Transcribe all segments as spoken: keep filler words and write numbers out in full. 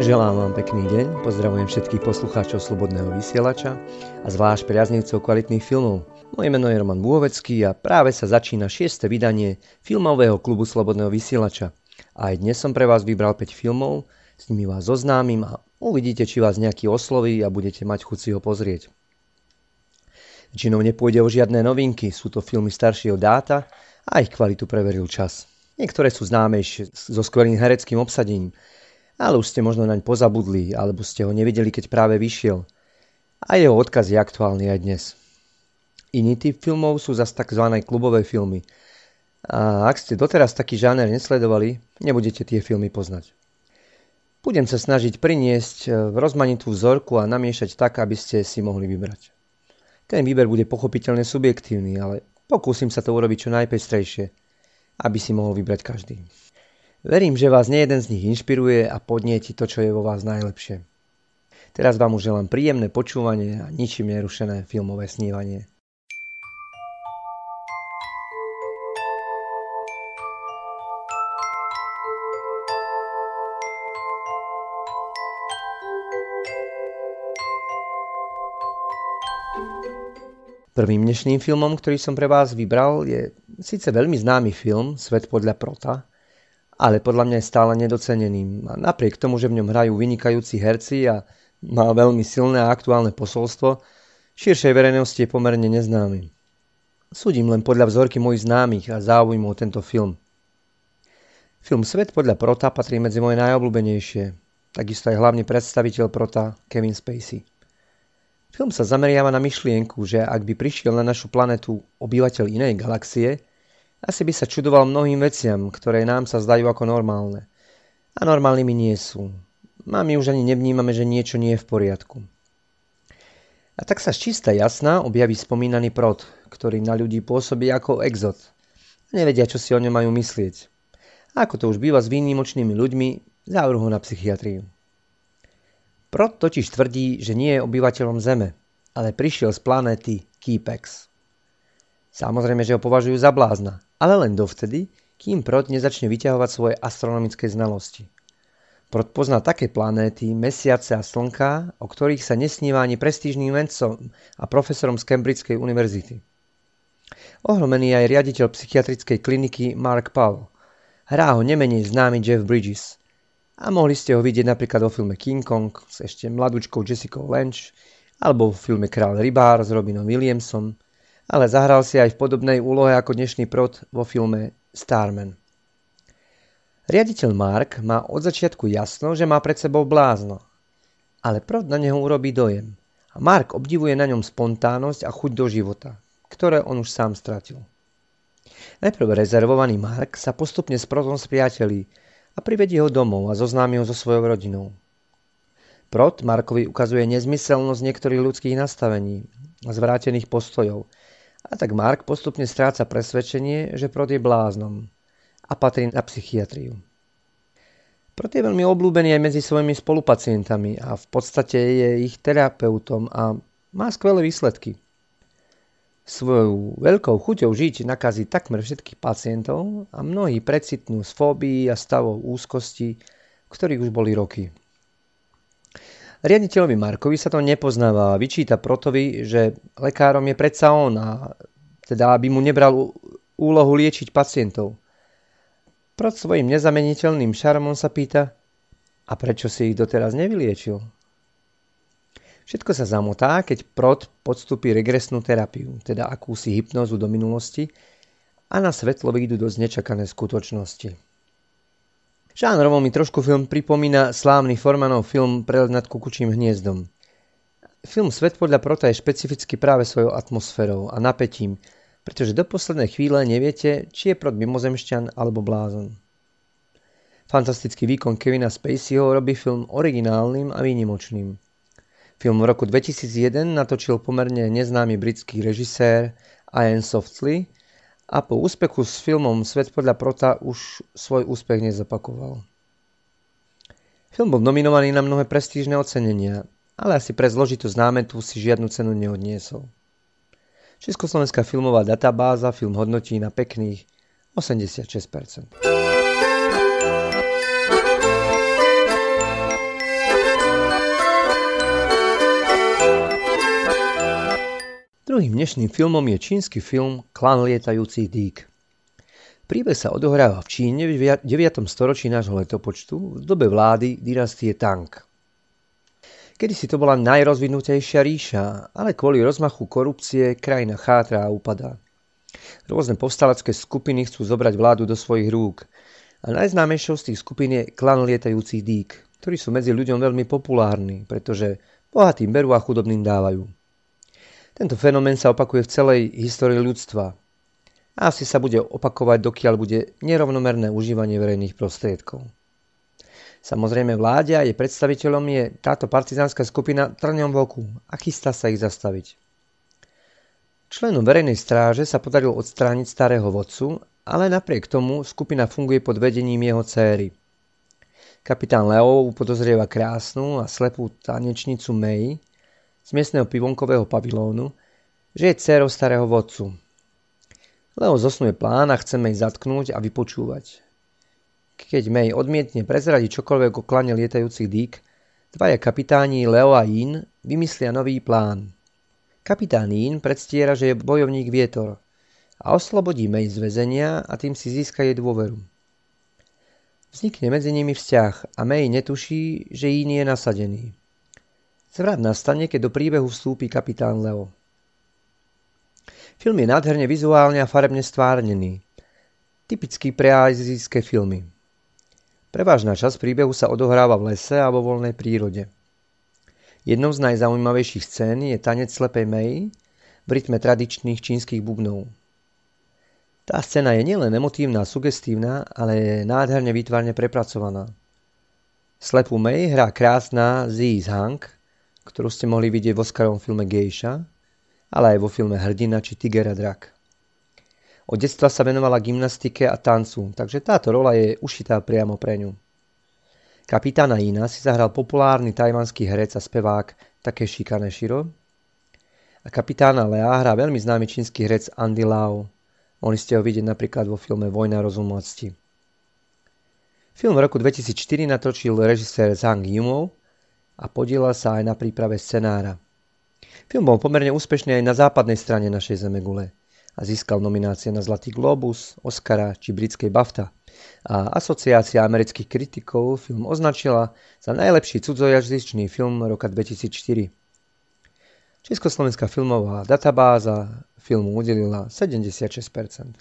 Želám vám pekný deň, pozdravujem všetkých poslucháčov Slobodného vysielača a zvlášť priaznivcov kvalitných filmov. Moje meno je Roman Búhovecký a práve sa začína šieste vydanie Filmového klubu Slobodného vysielača. A aj dnes som pre vás vybral päť filmov, s nimi vás zoznámim a uvidíte, či vás nejaký osloví a budete mať chuť si ho pozrieť. Väčšinou nepôjde o žiadne novinky, sú to filmy staršieho dáta a ich kvalitu preveril čas. Niektoré sú známejšie so skvelým hereckým obsadením, ale už ste možno naň pozabudli, alebo ste ho nevideli, keď práve vyšiel. A jeho odkaz je aktuálny aj dnes. Iný typ filmov sú zase tzv. Klubové filmy. A ak ste doteraz taký žáner nesledovali, nebudete tie filmy poznať. Budem sa snažiť priniesť rozmanitú vzorku a namiešať tak, aby ste si mohli vybrať. Ten výber bude pochopiteľne subjektívny, ale pokúsim sa to urobiť čo najpestrejšie, aby si mohol vybrať každý. Verím, že vás nejeden z nich inšpiruje a podnieti to, čo je vo vás najlepšie. Teraz vám už želám príjemné počúvanie a ničím nerušené filmové snívanie. Prvým dnešným filmom, ktorý som pre vás vybral, je síce veľmi známy film Svet podľa Prota, ale podľa mňa je stále nedocenený. A napriek tomu, že v ňom hrajú vynikajúci herci a má veľmi silné a aktuálne posolstvo, širšej verejnosti je pomerne neznámy. Súdim len podľa vzorky mojich známych a záujmu o tento film. Film Svet podľa Prota patrí medzi moje najobľúbenejšie, takisto aj hlavne predstaviteľ Prota Kevin Spacey. Film sa zameriava na myšlienku, že ak by prišiel na našu planetu obyvateľ inej galaxie, asi by sa čudoval mnohým veciam, ktoré nám sa zdajú ako normálne. A normálnymi nie sú. A my už ani nevnímame, že niečo nie je v poriadku. A tak sa z čista jasná objaví spomínaný prot, ktorý na ľudí pôsobí ako exot. Nevedia, čo si o ňom majú myslieť. A ako to už býva s výnimočnými ľuďmi, závrhu na psychiatriu. Prot totiž tvrdí, že nie je obyvateľom Zeme, ale prišiel z planéty Kýpex. Samozrejme, že ho považujú za blázna, ale len dovtedy, kým Prot nezačne vyťahovať svoje astronomické znalosti. Prot pozná také planéty, mesiace a slnká, o ktorých sa nesníva ani prestížnym vedcom a profesorom z Cambridgeskej univerzity. Ohromený je aj riaditeľ psychiatrickej kliniky Mark Ruffalo. Hrá ho nemenej známy Jeff Bridges. A mohli ste ho vidieť napríklad vo filme King Kong s ešte mladúčkou Jessicou Lange alebo v filme Král rybár s Robinom Williamsom, ale zahral si aj v podobnej úlohe ako dnešný Prot vo filme Starman. Riaditeľ Mark má od začiatku jasno, že má pred sebou blázno, ale Prot na neho urobí dojem a Mark obdivuje na ňom spontánnosť a chuť do života, ktoré on už sám stratil. Najprv rezervovaný Mark sa postupne s Protom spriatelí a privedie ho domov a zoznámi ho so svojou rodinou. Prot Markovi ukazuje nezmyselnosť niektorých ľudských nastavení a zvrátených postojov, a tak Mark postupne stráca presvedčenie, že Prot je bláznom a patrí na psychiatriu. Prot je veľmi obľúbený aj medzi svojimi spolupacientami a v podstate je ich terapeutom a má skvelé výsledky. Svojou veľkou chuťou žiť nakazí takmer všetkých pacientov a mnohí precitnú z fóbií a stavov úzkosti, ktorých už boli roky. Riaditeľovi Markovi sa to nepoznáva a vyčíta Protovi, že lekárom je predsa on a teda aby mu nebral úlohu liečiť pacientov. Prot svojim nezameniteľným šarmom sa pýta, a prečo si ich doteraz nevyliečil? Všetko sa zamotá, keď Prot podstúpi regresnú terapiu, teda akúsi hypnózu do minulosti a na svetlo vyjdú dosť nečakané skutočnosti. Žánrovo mi trošku film pripomína slávny Formanov film Prelet nad kukučím hniezdom. Film Svet podľa Prota je špecificky práve svojou atmosférou a napätím, pretože do poslednej chvíle neviete, či je Prot mimozemšťan alebo blázon. Fantastický výkon Kevina Spaceyho robí film originálnym a výnimočným. Film v roku dvetisícjeden natočil pomerne neznámy britský režisér Ian Softley, a po úspechu s filmom Svet podľa Prota už svoj úspech nezopakoval. Film bol nominovaný na mnohé prestížne ocenenia, ale asi pre zložitosť námetu si žiadnu cenu neodniesol. Československá filmová databáza film hodnotí na pekných osemdesiatšesť percent. Druhým dnešným filmom je čínsky film Klan lietajúcich dýk. Príbeh sa odohráva v Číne v deviatom storočí nášho letopočtu, v dobe vlády dynastie Tang. Kedysi to bola najrozvinutejšia ríša, ale kvôli rozmachu korupcie krajina chátra a upadá. Rôzne povstalecké skupiny chcú zobrať vládu do svojich rúk a najznámejšou z tých skupín je Klan lietajúcich dýk, ktorí sú medzi ľuďom veľmi populárni, pretože bohatým berú a chudobným dávajú. Tento fenomén sa opakuje v celej histórii ľudstva a asi sa bude opakovať, dokiaľ bude nerovnomerné užívanie verejných prostriedkov. Samozrejme vláde a jej predstaviteľom je táto partizánska skupina trňom v oku a chystá sa ich zastaviť. Členom verejnej stráže sa podarilo odstrániť starého vodcu, ale napriek tomu skupina funguje pod vedením jeho céry. Kapitán Leo upodozrieva krásnu a slepú tanečnicu Mei z miestneho pivonkového pavilónu, že je dcérou starého vodcu. Leo zosnuje plán a chce Mei zatknúť a vypočúvať. Keď Mei odmietne prezradiť čokoľvek o klane lietajúcich dýk, dvaja kapitáni Leo a Yin vymyslia nový plán. Kapitán Yin predstiera, že je bojovník Vietor a oslobodí Mei z väzenia a tým si získa jej dôveru. Vznikne medzi nimi vzťah a Mei netuší, že Yin je nasadený. Zvrat nastane, keď do príbehu vstúpi kapitán Leo. Film je nádherne vizuálne a farebne stvárnený. Typický pre azijské filmy. Prevažná časť príbehu sa odohráva v lese a vo voľnej prírode. Jednou z najzaujímavejších scén je tanec slepej Mei v rytme tradičných čínskych bubnov. Tá scéna je nielen emotívna a sugestívna, ale je nádherne výtvarne prepracovaná. Slepú Mei hrá krásna Ziyi Zhang, ktorú ste mohli vidieť v Oskarovom filme Gejša, ale aj vo filme Hrdina či Tiger a drak. Od detstva sa venovala gymnastike a tancu, takže táto rola je ušitá priamo pre ňu. Kapitána Ina si zahral populárny tajvanský herec a spevák Takeshi Kaneshiro a kapitána Lea hrá veľmi známy čínsky herec Andy Lau. Mohli ste ho vidieť napríklad vo filme Vojna rozumnosti. Film v roku dvetisícštyri natočil režisér Zhang Yimou a podielal sa aj na príprave scenára. Film bol pomerne úspešný aj na západnej strane našej zemegule a získal nominácie na Zlatý globus, Oscara či britskej BAFTA. A Asociácia amerických kritikov film označila za najlepší cudzojazyčný film roka dvetisícštyri. Československá filmová databáza filmu udelila sedemdesiatšesť percent.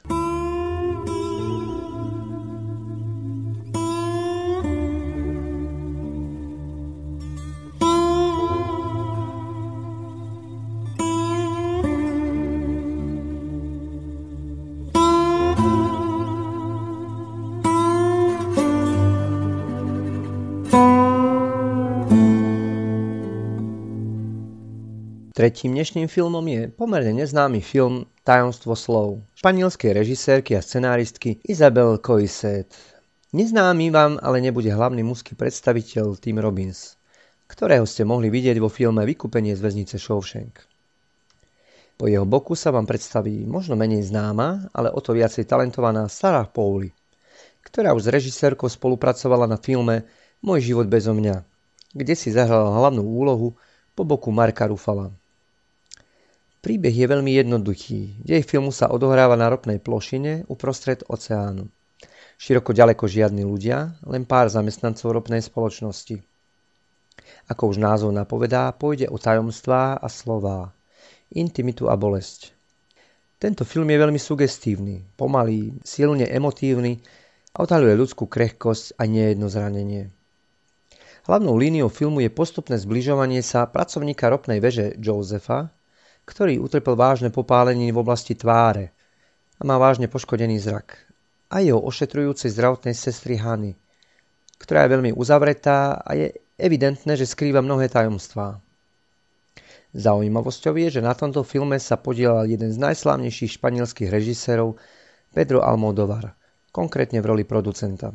Tretím dnešným filmom je pomerne neznámy film Tajomstvo slov španielskej režisérky a scenáristky Isabel Coixet. Neznámy vám ale nebude hlavný mužský predstaviteľ Tim Robbins, ktorého ste mohli vidieť vo filme Vykúpenie z väznice Shawshank. Po jeho boku sa vám predstaví možno menej známa, ale o to viacej talentovaná Sarah Pauli, ktorá už s režisérkou spolupracovala na filme Môj život bezo mňa, kde si zahrala hlavnú úlohu po boku Marka Ruffala. Príbeh je veľmi jednoduchý. Dej filmu sa odohráva na ropnej plošine uprostred oceánu. Široko ďaleko žiadni ľudia, len pár zamestnancov ropnej spoločnosti. Ako už názov napovedá, pôjde o tajomstvá a slová, intimitu a bolesť. Tento film je veľmi sugestívny, pomalý, silne emotívny a odhaľuje ľudskú krehkosť a nejedno zranenie. Hlavnou líniou filmu je postupné zbližovanie sa pracovníka ropnej veže Josefa, ktorý utrpel vážne popálenie v oblasti tváre a má vážne poškodený zrak, a jeho ošetrujúcej zdravotnej sestry Hany, ktorá je veľmi uzavretá a je evidentné, že skrýva mnohé tajomstvá. Zaujímavosťou je, že na tomto filme sa podielal jeden z najslávnejších španielských režisérov Pedro Almodóvar, konkrétne v roli producenta.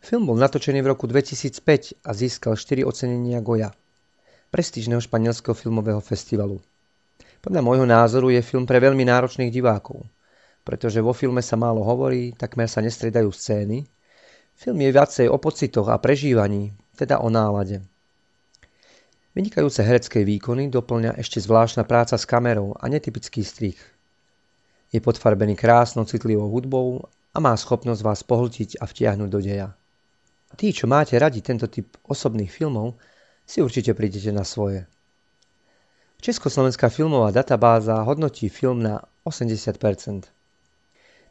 Film bol natočený v roku dvetisícpäť a získal štyri ocenenia Goya, prestížneho španielského filmového festivalu. Podľa môjho názoru je film pre veľmi náročných divákov, pretože vo filme sa málo hovorí, takmer sa nestriedajú scény. Film je viacej o pocitoch a prežívaní, teda o nálade. Vynikajúce herecké výkony doplňa ešte zvláštna práca s kamerou a netypický strih. Je podfarbený krásnou citlivou hudbou a má schopnosť vás pohltiť a vtiahnuť do deja. Tí, čo máte radi tento typ osobných filmov, si určite prídete na svoje. Československá filmová databáza hodnotí film na osemdesiat percent.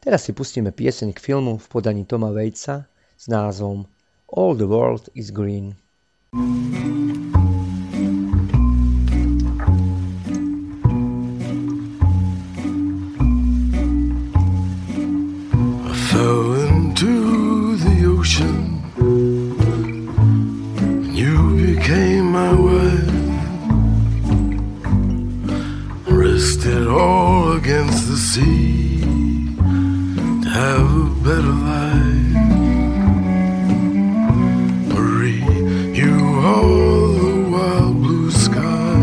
Teraz si pustíme pieseň k filmu v podaní Toma Vejca s názvom All the World is Green. It all against the sea to have a better life. Marie, you hold the wild blue sky.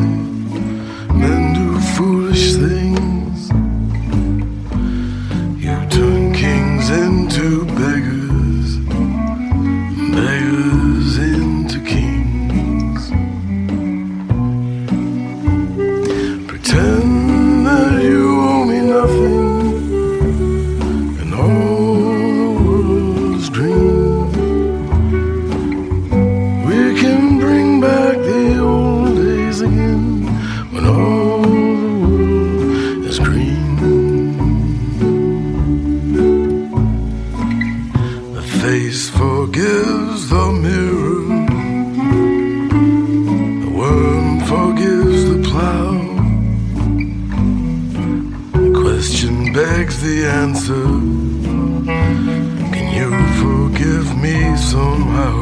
Men do foolish things. You turn kings into beggars, beggars into kings. Pretend nothing, and all the world's green. We can bring back the old days again, when all the world is green. The face forgives the mirror, the worm forgives the plow. Begs the answer, can you forgive me somehow?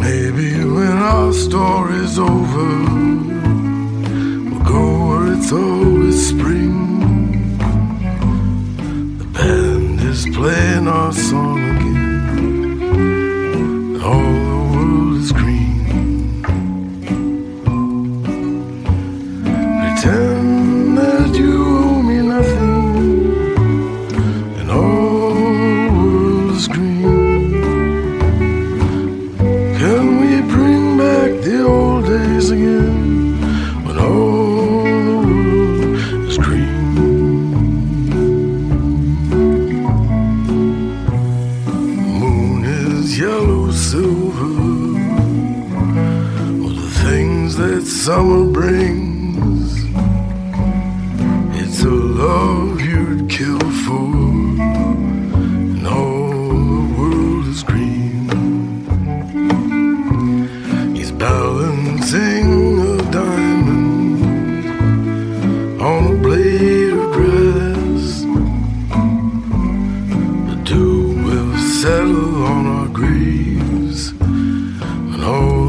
Maybe when our story's over, we'll go where it's always spring. The band is playing our song again. All the world is green. Pretend summer brings, it's a love you'd kill for, and all the world is green. He's balancing a diamond on a blade of grass. The dew will settle on our graves, and all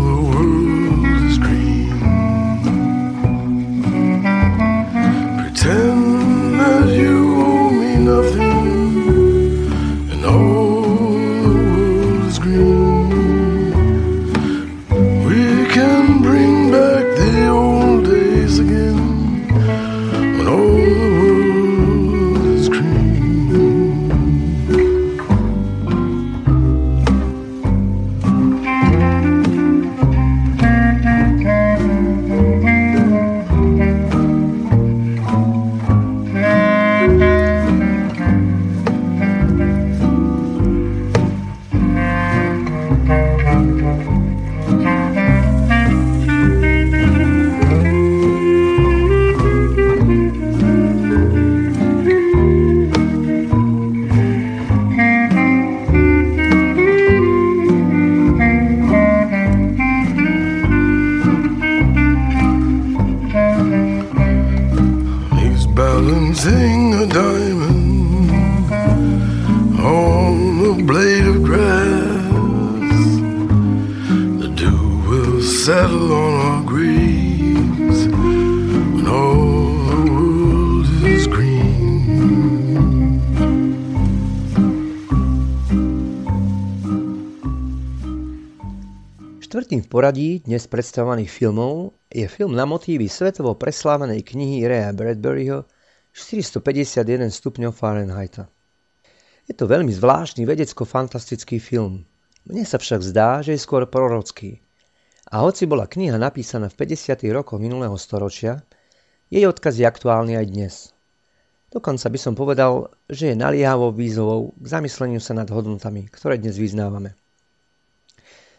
poradí dnes predstavovaných filmov je film na motívy svetovo preslávenej knihy Raya Bradburyho štyristopäťdesiatjeden stupňov Fahrenheita. Je to veľmi zvláštny vedecko-fantastický film. Mne sa však zdá, že je skôr prorocký A hoci bola kniha napísaná v päťdesiatych rokoch minulého storočia, jej odkaz je aktuálny aj dnes. Dokonca by som povedal, že je naliehavou výzvou k zamysleniu sa nad hodnotami, ktoré dnes vyznávame.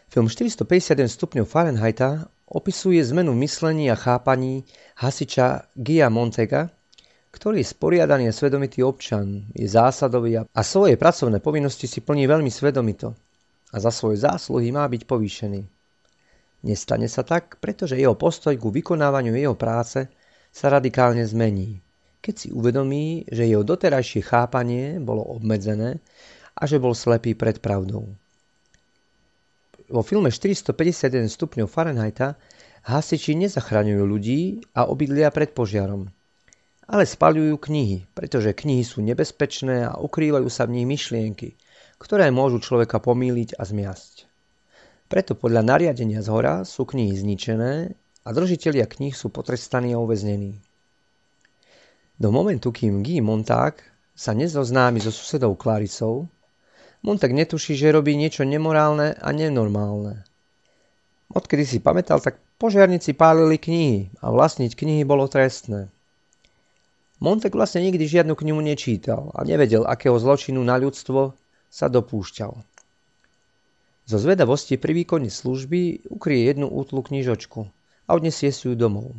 Film štyristopäťdesiatjeden stupňov Fahrenheita opisuje zmenu myslení a chápaní hasiča Gia Montega, ktorý je sporiadaný a svedomitý občan, je zásadový a svoje pracovné povinnosti si plní veľmi svedomito a za svoje zásluhy má byť povýšený. Nestane sa tak, pretože jeho postoj ku vykonávaniu jeho práce sa radikálne zmení, keď si uvedomí, že jeho doterajšie chápanie bolo obmedzené a že bol slepý pred pravdou. Vo filme štyristopäťdesiatjeden stupňov Fahrenheita hasiči nezachraňujú ľudí a obydlia pred požiarom, ale spaľujú knihy, pretože knihy sú nebezpečné a ukrývajú sa v nich myšlienky, ktoré môžu človeka pomýliť a zmiasť. Preto podľa nariadenia zhora sú knihy zničené a držitelia kníh sú potrestaní a uväznení. Do momentu, kým Guy Montag sa nezoznámi so susedou Claricou, Montag netuší, že robí niečo nemorálne a nenormálne. Odkedy si pamätal, tak požiarníci pálili knihy a vlastniť knihy bolo trestné. Montag vlastne nikdy žiadnu knihu nečítal a nevedel, akého zločinu na ľudstvo sa dopúšťal. Zo zvedavosti pri výkone služby ukrie jednu útlu knižočku a odnesie si ju domov.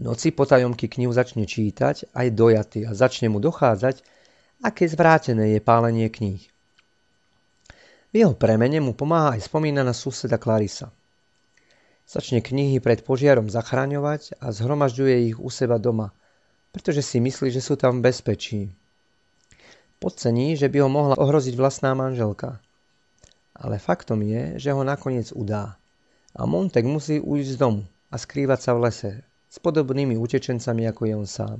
Noci potajomky knihu začne čítať aj dojatý a začne mu dochádzať, aké zvrátené je pálenie kníh. V jeho premene mu pomáha aj spomínaná suseda Clarisa. Začne knihy pred požiarom zachraňovať a zhromažďuje ich u seba doma, pretože si myslí, že sú tam v bezpečí. Podcení, že by ho mohla ohroziť vlastná manželka. Ale faktom je, že ho nakoniec udá. A Montag musí ujsť z domu a skrývať sa v lese s podobnými utečencami, ako je on sám.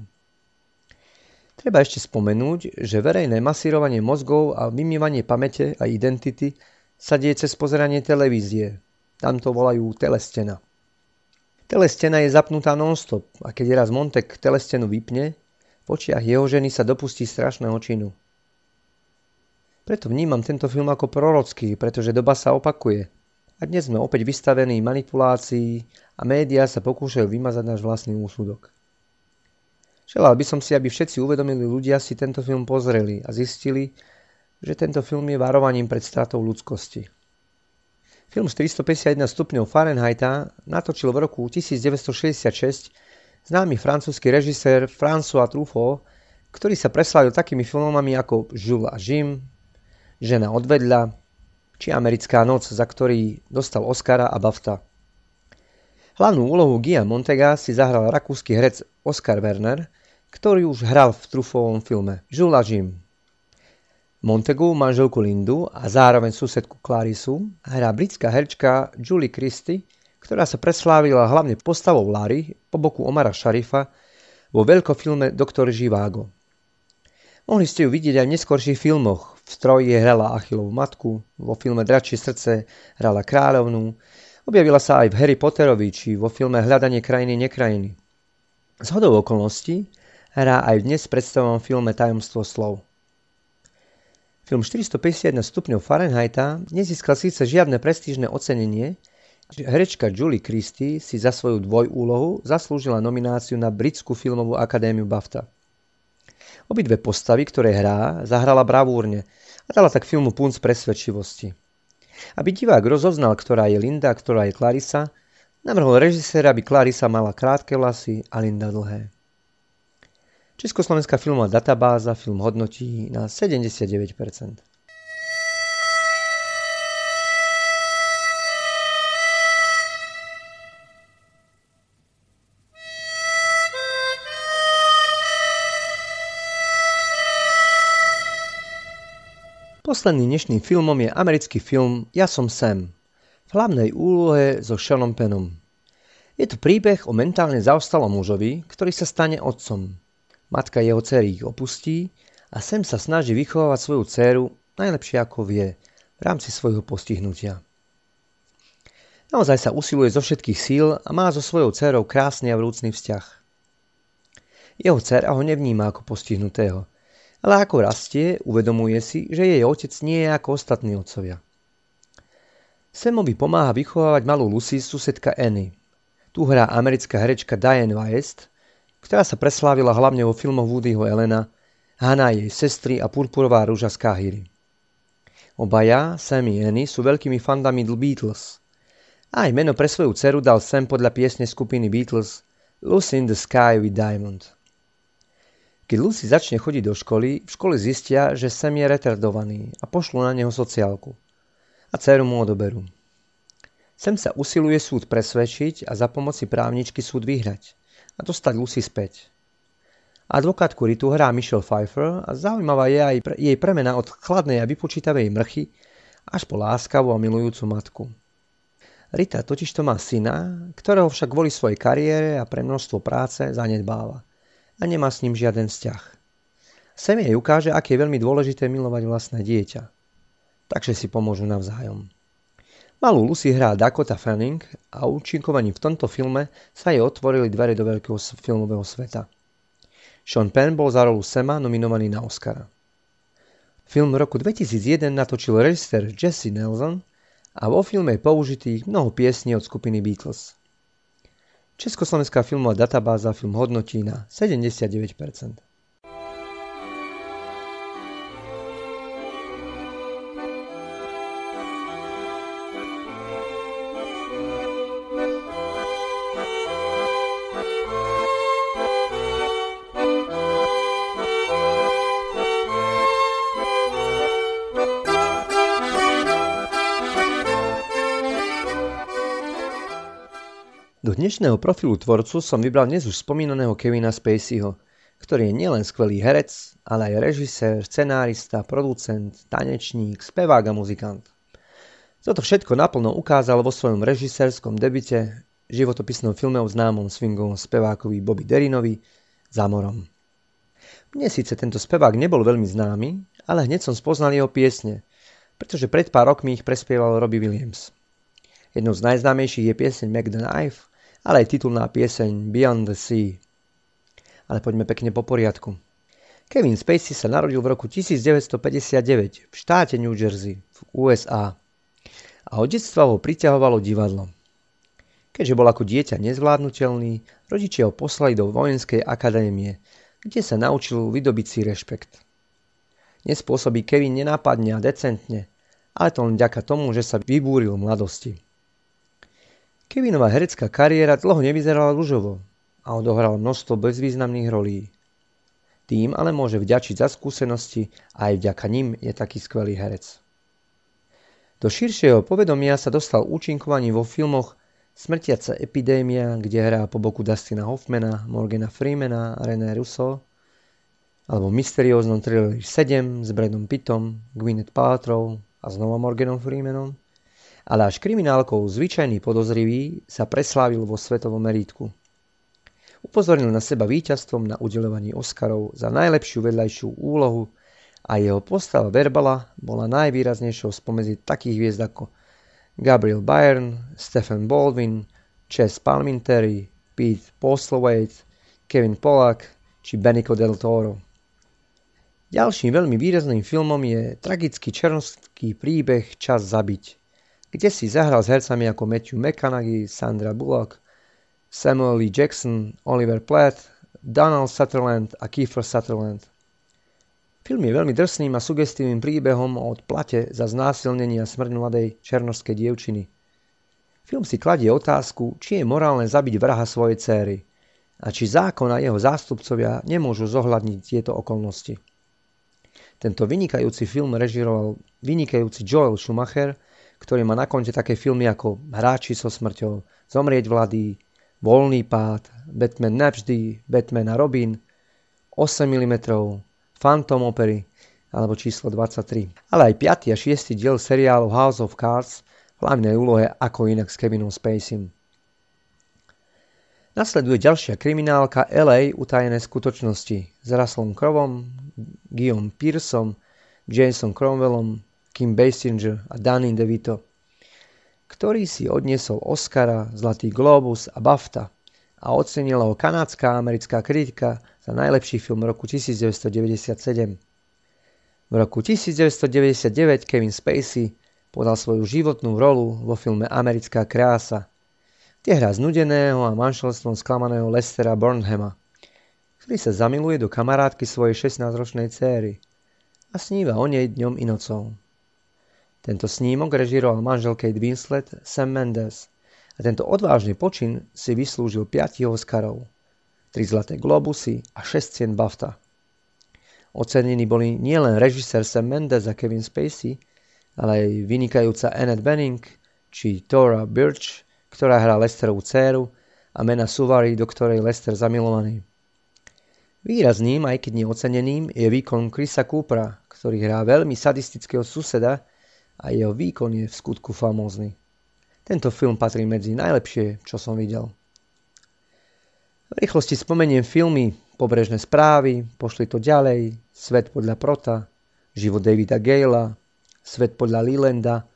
Treba ešte spomenúť, že verejné masírovanie mozgov a vymývanie pamäte a identity sa deje cez pozeranie televízie. Tam to volajú telestena. Telestena je zapnutá non-stop a keď raz Montag telestenu vypne, v očiach jeho ženy sa dopustí strašného činu. Preto vnímam tento film ako prorocký, pretože doba sa opakuje a dnes sme opäť vystavení manipulácii a médiá sa pokúšajú vymazať náš vlastný úsudok. Želal by som si, aby všetci uvedomili ľudia si tento film pozreli a zistili, že tento film je varovaním pred stratou ľudskosti. Film štyristopäťdesiatjeden stupňov Fahrenheita natočil v roku devätnásťstošesťdesiatšesť známy francúzsky režisér François Truffaut, ktorý sa preslávil takými filmami ako Jules a Jim, Žena od vedľa či Americká noc, za ktorý dostal Oscara a BAFTA. Hlavnú úlohu Guya Montega si zahral rakúsky herec Oskar Werner, ktorý už hral v Truffautovom filme Jules a Jim. Montegu, manželku Lindu a zároveň susedku Clarisu hrá britská herčka Julie Christie, ktorá sa preslávila hlavne postavou Lary po boku Omara Sharifa vo veľkofilme Doktor Živágo. Mohli ste ju vidieť aj v neskorších filmoch. V Stroji hrala Achillovú matku, vo filme Dračie srdce hrala kráľovnú, objavila sa aj v Harry Potterovi či vo filme Hľadanie krajiny nekrajiny. Zhodou okolností hrá aj v dnes predstavovom filme Tajomstvo slov. Film štyristopäťdesiatjeden stupňov Fahrenheita nezískal síce žiadne prestížne ocenenie, že herečka Julie Christie si za svoju dvojúlohu zaslúžila nomináciu na Britskú filmovú akadémiu BAFTA. Obidve postavy, ktoré hrá, zahrala bravúrne a dala tak filmu punc presvedčivosti. Aby divák rozoznal, ktorá je Linda a ktorá je Clarisa, navrhol režisér, aby Clarisa mala krátke vlasy a Linda dlhé. Československá filmová databáza film hodnotí na sedemdesiatdeväť percent. Posledným dnešným filmom je americký film Ja som Sam v hlavnej úlohe so Seanom Pennom. Je to príbeh o mentálne zaostalom mužovi, ktorý sa stane otcom. Matka jeho dcery ich opustí a Sam sa snaží vychovávať svoju dceru najlepšie ako vie v rámci svojho postihnutia. Naozaj sa usiluje zo všetkých síl a má so svojou dcerou krásny a vrúcný vzťah. Jeho dcera ho nevníma ako postihnutého, ale ako rastie, uvedomuje si, že jej otec nie je ako ostatní otcovia. Samovi pomáha vychovávať malú Lucy susedka Annie. Tu hrá americká herečka Diane Weist, ktorá sa preslávila hlavne vo filmoch Woodyho Allena, Hana jej sestry a Purpurová ruža z Káhyry. Obaja, Sam i Annie, sú veľkými fandami The Beatles. Aj meno pre svoju dceru dal Sam podľa piesne skupiny Beatles Lucy in the Sky with Diamond. Keď Lucy začne chodiť do školy, v škole zistia, že Sam je retardovaný a pošlú na neho sociálku. A dceru mu odoberú. Sam sa usiluje súd presvedčiť a za pomoci právničky súd vyhrať a dostať Lucy späť. Advokátku Ritu hrá Michelle Pfeiffer a zaujímavá je aj pre, jej premena od chladnej a vypočítavej mrchy až po láskavú a milujúcu matku. Rita totižto má syna, ktorého však kvôli svojej kariére a pre množstvo práce zanedbáva a nemá s ním žiaden vzťah. Sam jej ukáže, aké je veľmi dôležité milovať vlastné dieťa. Takže si pomôžu navzájom. Malú Lucy hrá Dakota Fanning a účinkovaním v tomto filme sa jej otvorili dvere do veľkého filmového sveta. Sean Penn bol za rolu Sama nominovaný na Oscara. Film v roku dvetisícjeden natočil režisér Jesse Nelson a vo filme je použitých mnoho piesní od skupiny Beatles. Československá filmová databáza film hodnotí na sedemdesiatdeväť percent. Do dnešného profilu tvorcu som vybral dnes už spomínaného Kevina Spaceyho, ktorý je nielen skvelý herec, ale aj režisér, scenárista, producent, tanečník, spevák a muzikant. Toto všetko naplno ukázal vo svojom režisérskom debute, životopisnom filme o známom swingovom spevákovi Bobby Darinovi Za morom. Mne síce tento spevák nebol veľmi známy, ale hneď som spoznal jeho piesne, pretože pred pár rokmi ich prespieval Robbie Williams. Jednou z najznámejších je pieseň Mac the Knife, ale aj titulná pieseň Beyond the Sea. Ale poďme pekne po poriadku. Kevin Spacey sa narodil v roku devätnásťstopäťdesiatdeväť v štáte New Jersey v ú es á a od detstva ho priťahovalo divadlo. Keďže bol ako dieťa nezvládnutelný, rodičia ho poslali do vojenskej akadémie, kde sa naučil vydobiť si rešpekt. Nespôsobí Kevin nenápadne a decentne, ale to len vďaka tomu, že sa vybúril v mladosti. Kevinová herecká kariéra dlho nevyzerala ružovo a odohral množstvo bezvýznamných rolí. Tým ale môže vďačiť za skúsenosti a aj vďaka nim je taký skvelý herec. Do širšieho povedomia sa dostal účinkovaním vo filmoch Smrtiaca epidémia, kde hrá po boku Dustina Hoffmana, Morgana Freemana a René Russo, alebo v mysterióznom thrilleri sedem s Bradom Pittom, Gwyneth Paltrow a znova Morganom Freemanom, ale až kriminálkou Zvyčajný podozrivý sa preslávil vo svetovom merítku. Upozornil na seba víťazstvom na udeľovaní Oscarov za najlepšiu vedľajšiu úlohu a jeho postava Verbala bola najvýraznejšou spomedzi takých hviezd ako Gabriel Byrne, Stephen Baldwin, Chess Palminteri, Pete Postlewaite, Kevin Pollak či Benicio del Toro. Ďalším veľmi výrazným filmom je tragický černovský príbeh Čas zabiť, kde si zahral s hercami ako Matthew McConaughey, Sandra Bullock, Samuel L. Jackson, Oliver Platt, Donald Sutherland a Kiefer Sutherland. Film je veľmi drsným a sugestívnym príbehom o odplate za znásilnenie a smrť mladej černošskej dievčiny. Film si kladie otázku, či je morálne zabiť vraha svojej dcéry a či zákon a jeho zástupcovia nemôžu zohľadniť tieto okolnosti. Tento vynikajúci film režiroval vynikajúci Joel Schumacher, ktorý má na konte také filmy ako Hráči so smrťou, Zomrieť mladý, Voľný pád, Batman navždy, Batman a Robin, osem milimetrov, Phantom opery alebo číslo dvadsaťtri. Ale aj piaty a šiesty diel seriálu House of Cards v hlavnej úlohe Ako inak s Kevinom Spaceym. Nasleduje ďalšia kriminálka el ej Utajené skutočnosti s Russellom Croweom, Guillaume Pearsom, Jason Cromwellom, Kim Basinger a Danny DeVito, ktorý si odniesol Oscara, Zlatý globus a BAFTA a ocenila ho kanadská americká kritika za najlepší film roku devätnásťstodeväťdesiatsedem. V roku devätnásťstodeväťdesiatdeväť Kevin Spacey podal svoju životnú rolu vo filme Americká krása, kde hrá znudeného a manželstvom sklamaného Lestera Burnhama, ktorý sa zamiluje do kamarátky svojej šestnásťročnej céry a sníva o nej dňom i nocou. Tento snímok režíroval manžel Kate Winslet Sam Mendes a tento odvážny počin si vyslúžil piatich Oscarov, tri zlaté globusy a šesť cien BAFTA. Ocenení boli nielen režisér Sam Mendes a Kevin Spacey, ale aj vynikajúca Annette Bening či Tora Birch, ktorá hrá Lesterovú dcéru a mena Suvari, do ktorej Lester zamilovaný. Výrazným, aj keď neoceneným, je výkon Chrisa Coopera, ktorý hrá veľmi sadistického suseda, a jeho výkon je v skutku famózny. Tento film patrí medzi najlepšie, čo som videl. V rýchlosti spomeniem filmy Pobrežné správy, Pošli to ďalej, Svet podľa Prota, Život Davida Gale'a, Svet podľa Leelanda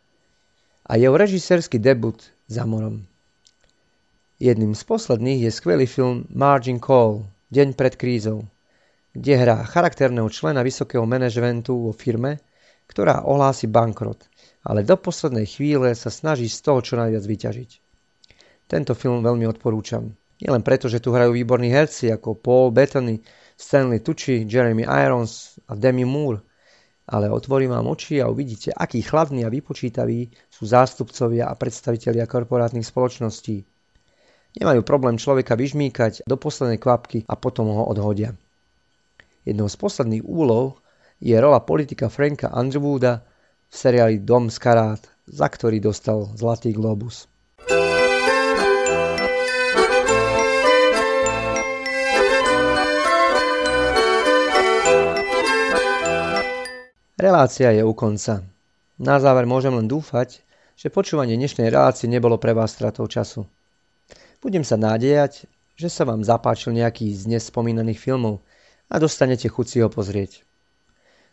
a jeho režisérsky debut Za morom. Jedným z posledných je skvelý film Margin Call, Deň pred krízou, kde hrá charakterného člena vysokého manažmentu vo firme, ktorá ohlási bankrot, ale do poslednej chvíle sa snaží z toho čo najviac vyťažiť. Tento film veľmi odporúčam. Nielen preto, že tu hrajú výborní herci ako Paul Bettany, Stanley Tucci, Jeremy Irons a Demi Moore, ale otvorím vám oči a uvidíte, akí chladní a vypočítaví sú zástupcovia a predstavitelia korporátnych spoločností. Nemajú problém človeka vyžmýkať do poslednej kvapky a potom ho odhodia. Jednou z posledných úloh je rola politika Franka Underwooda v seriáli Dom z karát, za ktorý dostal Zlatý globus. Relácia je u konca. Na záver môžem len dúfať, že počúvanie dnešnej relácie nebolo pre vás stratou času. Budem sa nádejať, že sa vám zapáčil nejaký z dnes spomínaných filmov a dostanete chuť si ho pozrieť.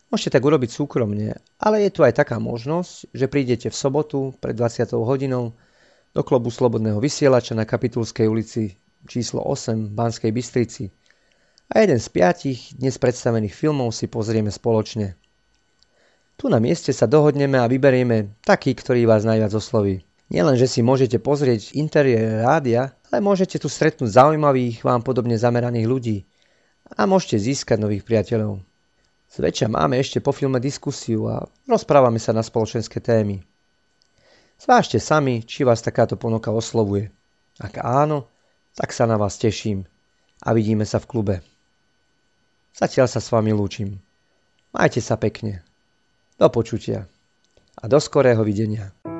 Môžete tak urobiť súkromne, ale je tu aj taká možnosť, že prídete v sobotu pred dvadsiatou hodinou do klubu Slobodného vysielača na Kapitulskej ulici číslo osem v Banskej Bystrici a jeden z piatich dnes predstavených filmov si pozrieme spoločne. Tu na mieste sa dohodneme a vyberieme taký, ktorý vás najviac osloví. Nielen, že si môžete pozrieť interiér rádia, ale môžete tu stretnúť zaujímavých, vám podobne zameraných ľudí a môžete získať nových priateľov. Zväčša máme ešte po filme diskusiu a rozprávame sa na spoločenské témy. Zvážte sami, či vás takáto ponuka oslovuje. Ak áno, tak sa na vás teším a vidíme sa v klube. Zatiaľ sa s vami lúčim. Majte sa pekne. Do počutia a do skorého videnia.